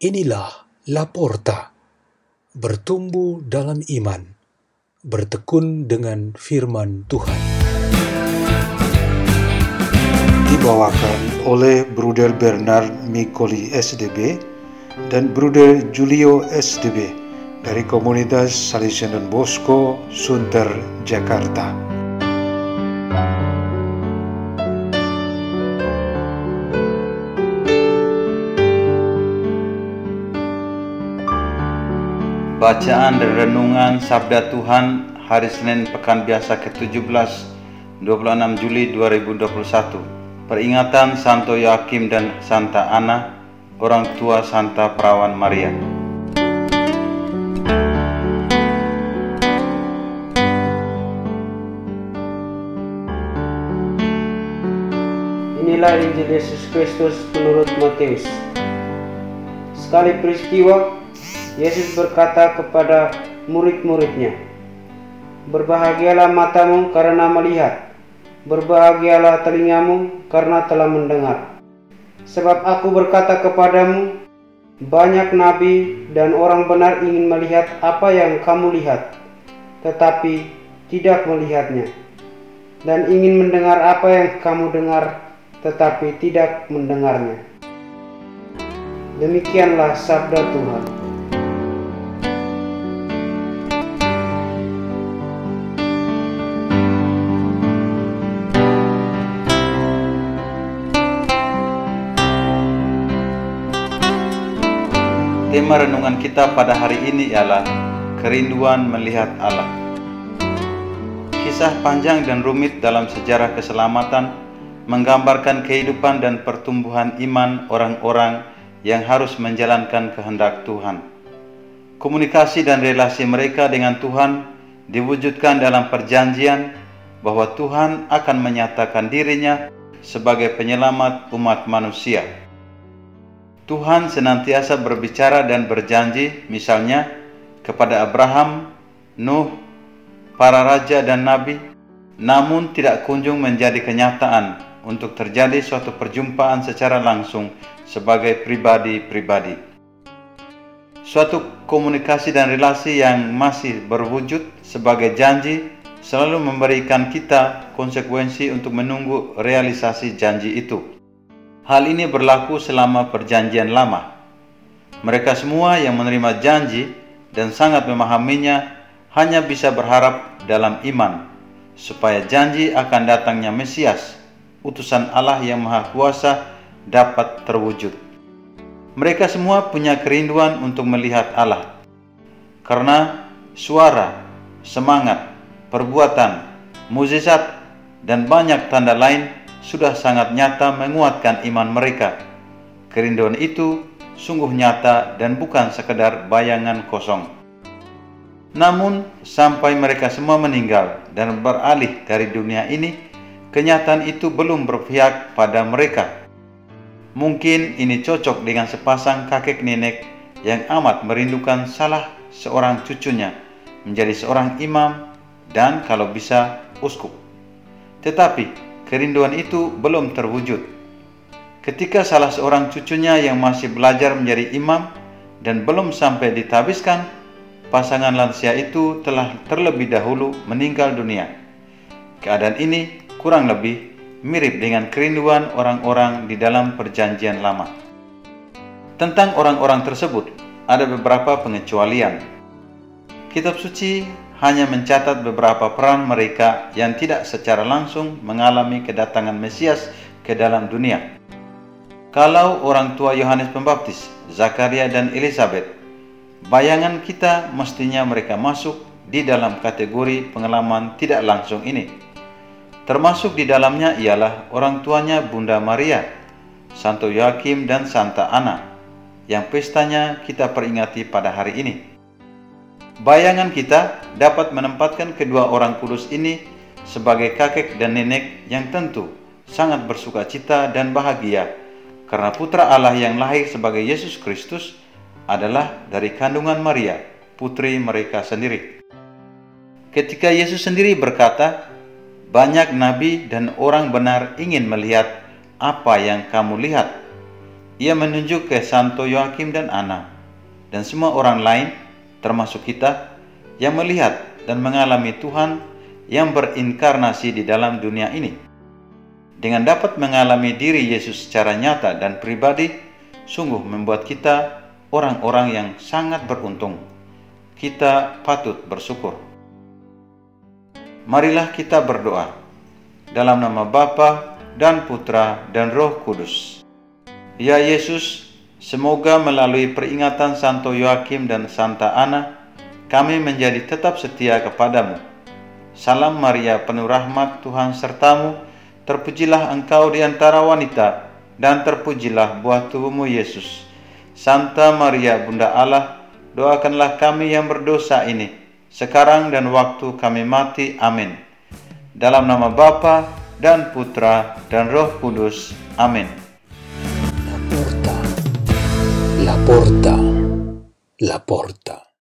Inilah La Porta, bertumbuh dalam iman, bertekun dengan firman Tuhan. Dibawakan oleh Bruder Bernard Mikoli SDB dan Bruder Julio SDB dari komunitas Salesian Don Bosco, Sunter, Jakarta. Bacaan dan renungan Sabda Tuhan hari Senin Pekan Biasa ke-17, 26 Juli 2021. Peringatan Santo Yoakim dan Santa Anna, orang tua Santa Perawan Maria. Inilah Injil Yesus Kristus menurut Matius. Sekali peristiwa, Yesus berkata kepada murid-muridnya, "Berbahagialah matamu karena melihat, berbahagialah telingamu karena telah mendengar. Sebab aku berkata kepadamu, banyak nabi dan orang benar ingin melihat apa yang kamu lihat, tetapi tidak melihatnya. Dan ingin mendengar apa yang kamu dengar, tetapi tidak mendengarnya." Demikianlah sabda Tuhan. Tema renungan kita pada hari ini ialah kerinduan melihat Allah. Kisah panjang dan rumit dalam sejarah keselamatan menggambarkan kehidupan dan pertumbuhan iman orang-orang yang harus menjalankan kehendak Tuhan. Komunikasi dan relasi mereka dengan Tuhan diwujudkan dalam perjanjian bahwa Tuhan akan menyatakan dirinya sebagai penyelamat umat manusia. Tuhan senantiasa berbicara dan berjanji, misalnya kepada Abraham, Nuh, para raja dan nabi, namun tidak kunjung menjadi kenyataan untuk terjadi suatu perjumpaan secara langsung sebagai pribadi-pribadi. Suatu komunikasi dan relasi yang masih berwujud sebagai janji selalu memberikan kita konsekuensi untuk menunggu realisasi janji itu. Hal ini berlaku selama perjanjian lama. Mereka semua yang menerima janji dan sangat memahaminya hanya bisa berharap dalam iman, supaya janji akan datangnya Mesias, utusan Allah yang Maha Kuasa, dapat terwujud. Mereka semua punya kerinduan untuk melihat Allah, karena suara, semangat, perbuatan, mukjizat, dan banyak tanda lain sudah sangat nyata menguatkan iman mereka. Kerinduan itu sungguh nyata dan bukan sekedar bayangan kosong. Namun, sampai mereka semua meninggal dan beralih dari dunia ini, kenyataan itu belum berpihak pada mereka. Mungkin ini cocok dengan sepasang kakek nenek yang amat merindukan salah seorang cucunya menjadi seorang imam dan kalau bisa uskup. Tetapi, kerinduan itu belum terwujud. Ketika salah seorang cucunya yang masih belajar menjadi imam dan belum sampai ditabiskan, pasangan lansia itu telah terlebih dahulu meninggal dunia. Keadaan ini kurang lebih mirip dengan kerinduan orang-orang di dalam perjanjian lama. Tentang orang-orang tersebut, ada beberapa pengecualian. Kitab suci hanya mencatat beberapa peran mereka yang tidak secara langsung mengalami kedatangan Mesias ke dalam dunia. Kalau orang tua Yohanes Pembaptis, Zakaria dan Elizabeth, bayangan kita mestinya mereka masuk di dalam kategori pengalaman tidak langsung ini. Termasuk di dalamnya ialah orang tuanya Bunda Maria, Santo Yoakim dan Santa Anna, yang pestanya kita peringati pada hari ini. Bayangan kita dapat menempatkan kedua orang kudus ini sebagai kakek dan nenek yang tentu sangat bersuka cita dan bahagia karena putra Allah yang lahir sebagai Yesus Kristus adalah dari kandungan Maria, putri mereka sendiri. Ketika Yesus sendiri berkata, "Banyak nabi dan orang benar ingin melihat apa yang kamu lihat, ia menunjuk ke Santo Yoakim dan Anna, dan semua orang lain, termasuk kita, yang melihat dan mengalami Tuhan yang berinkarnasi di dalam dunia ini. Dengan dapat mengalami diri Yesus secara nyata dan pribadi, sungguh membuat kita orang-orang yang sangat beruntung. Kita patut bersyukur. Marilah kita berdoa. Dalam nama Bapa dan Putra dan Roh Kudus. Ya Yesus, semoga melalui peringatan Santo Yoakim dan Santa Anna, kami menjadi tetap setia kepadamu. Salam Maria, penuh rahmat, Tuhan sertamu, terpujilah engkau di antara wanita, dan terpujilah buah tubuhmu Yesus. Santa Maria, Bunda Allah, doakanlah kami yang berdosa ini, sekarang dan waktu kami mati. Amin. Dalam nama Bapa dan Putra dan Roh Kudus. Amin. La Porta, La Porta, La Porta.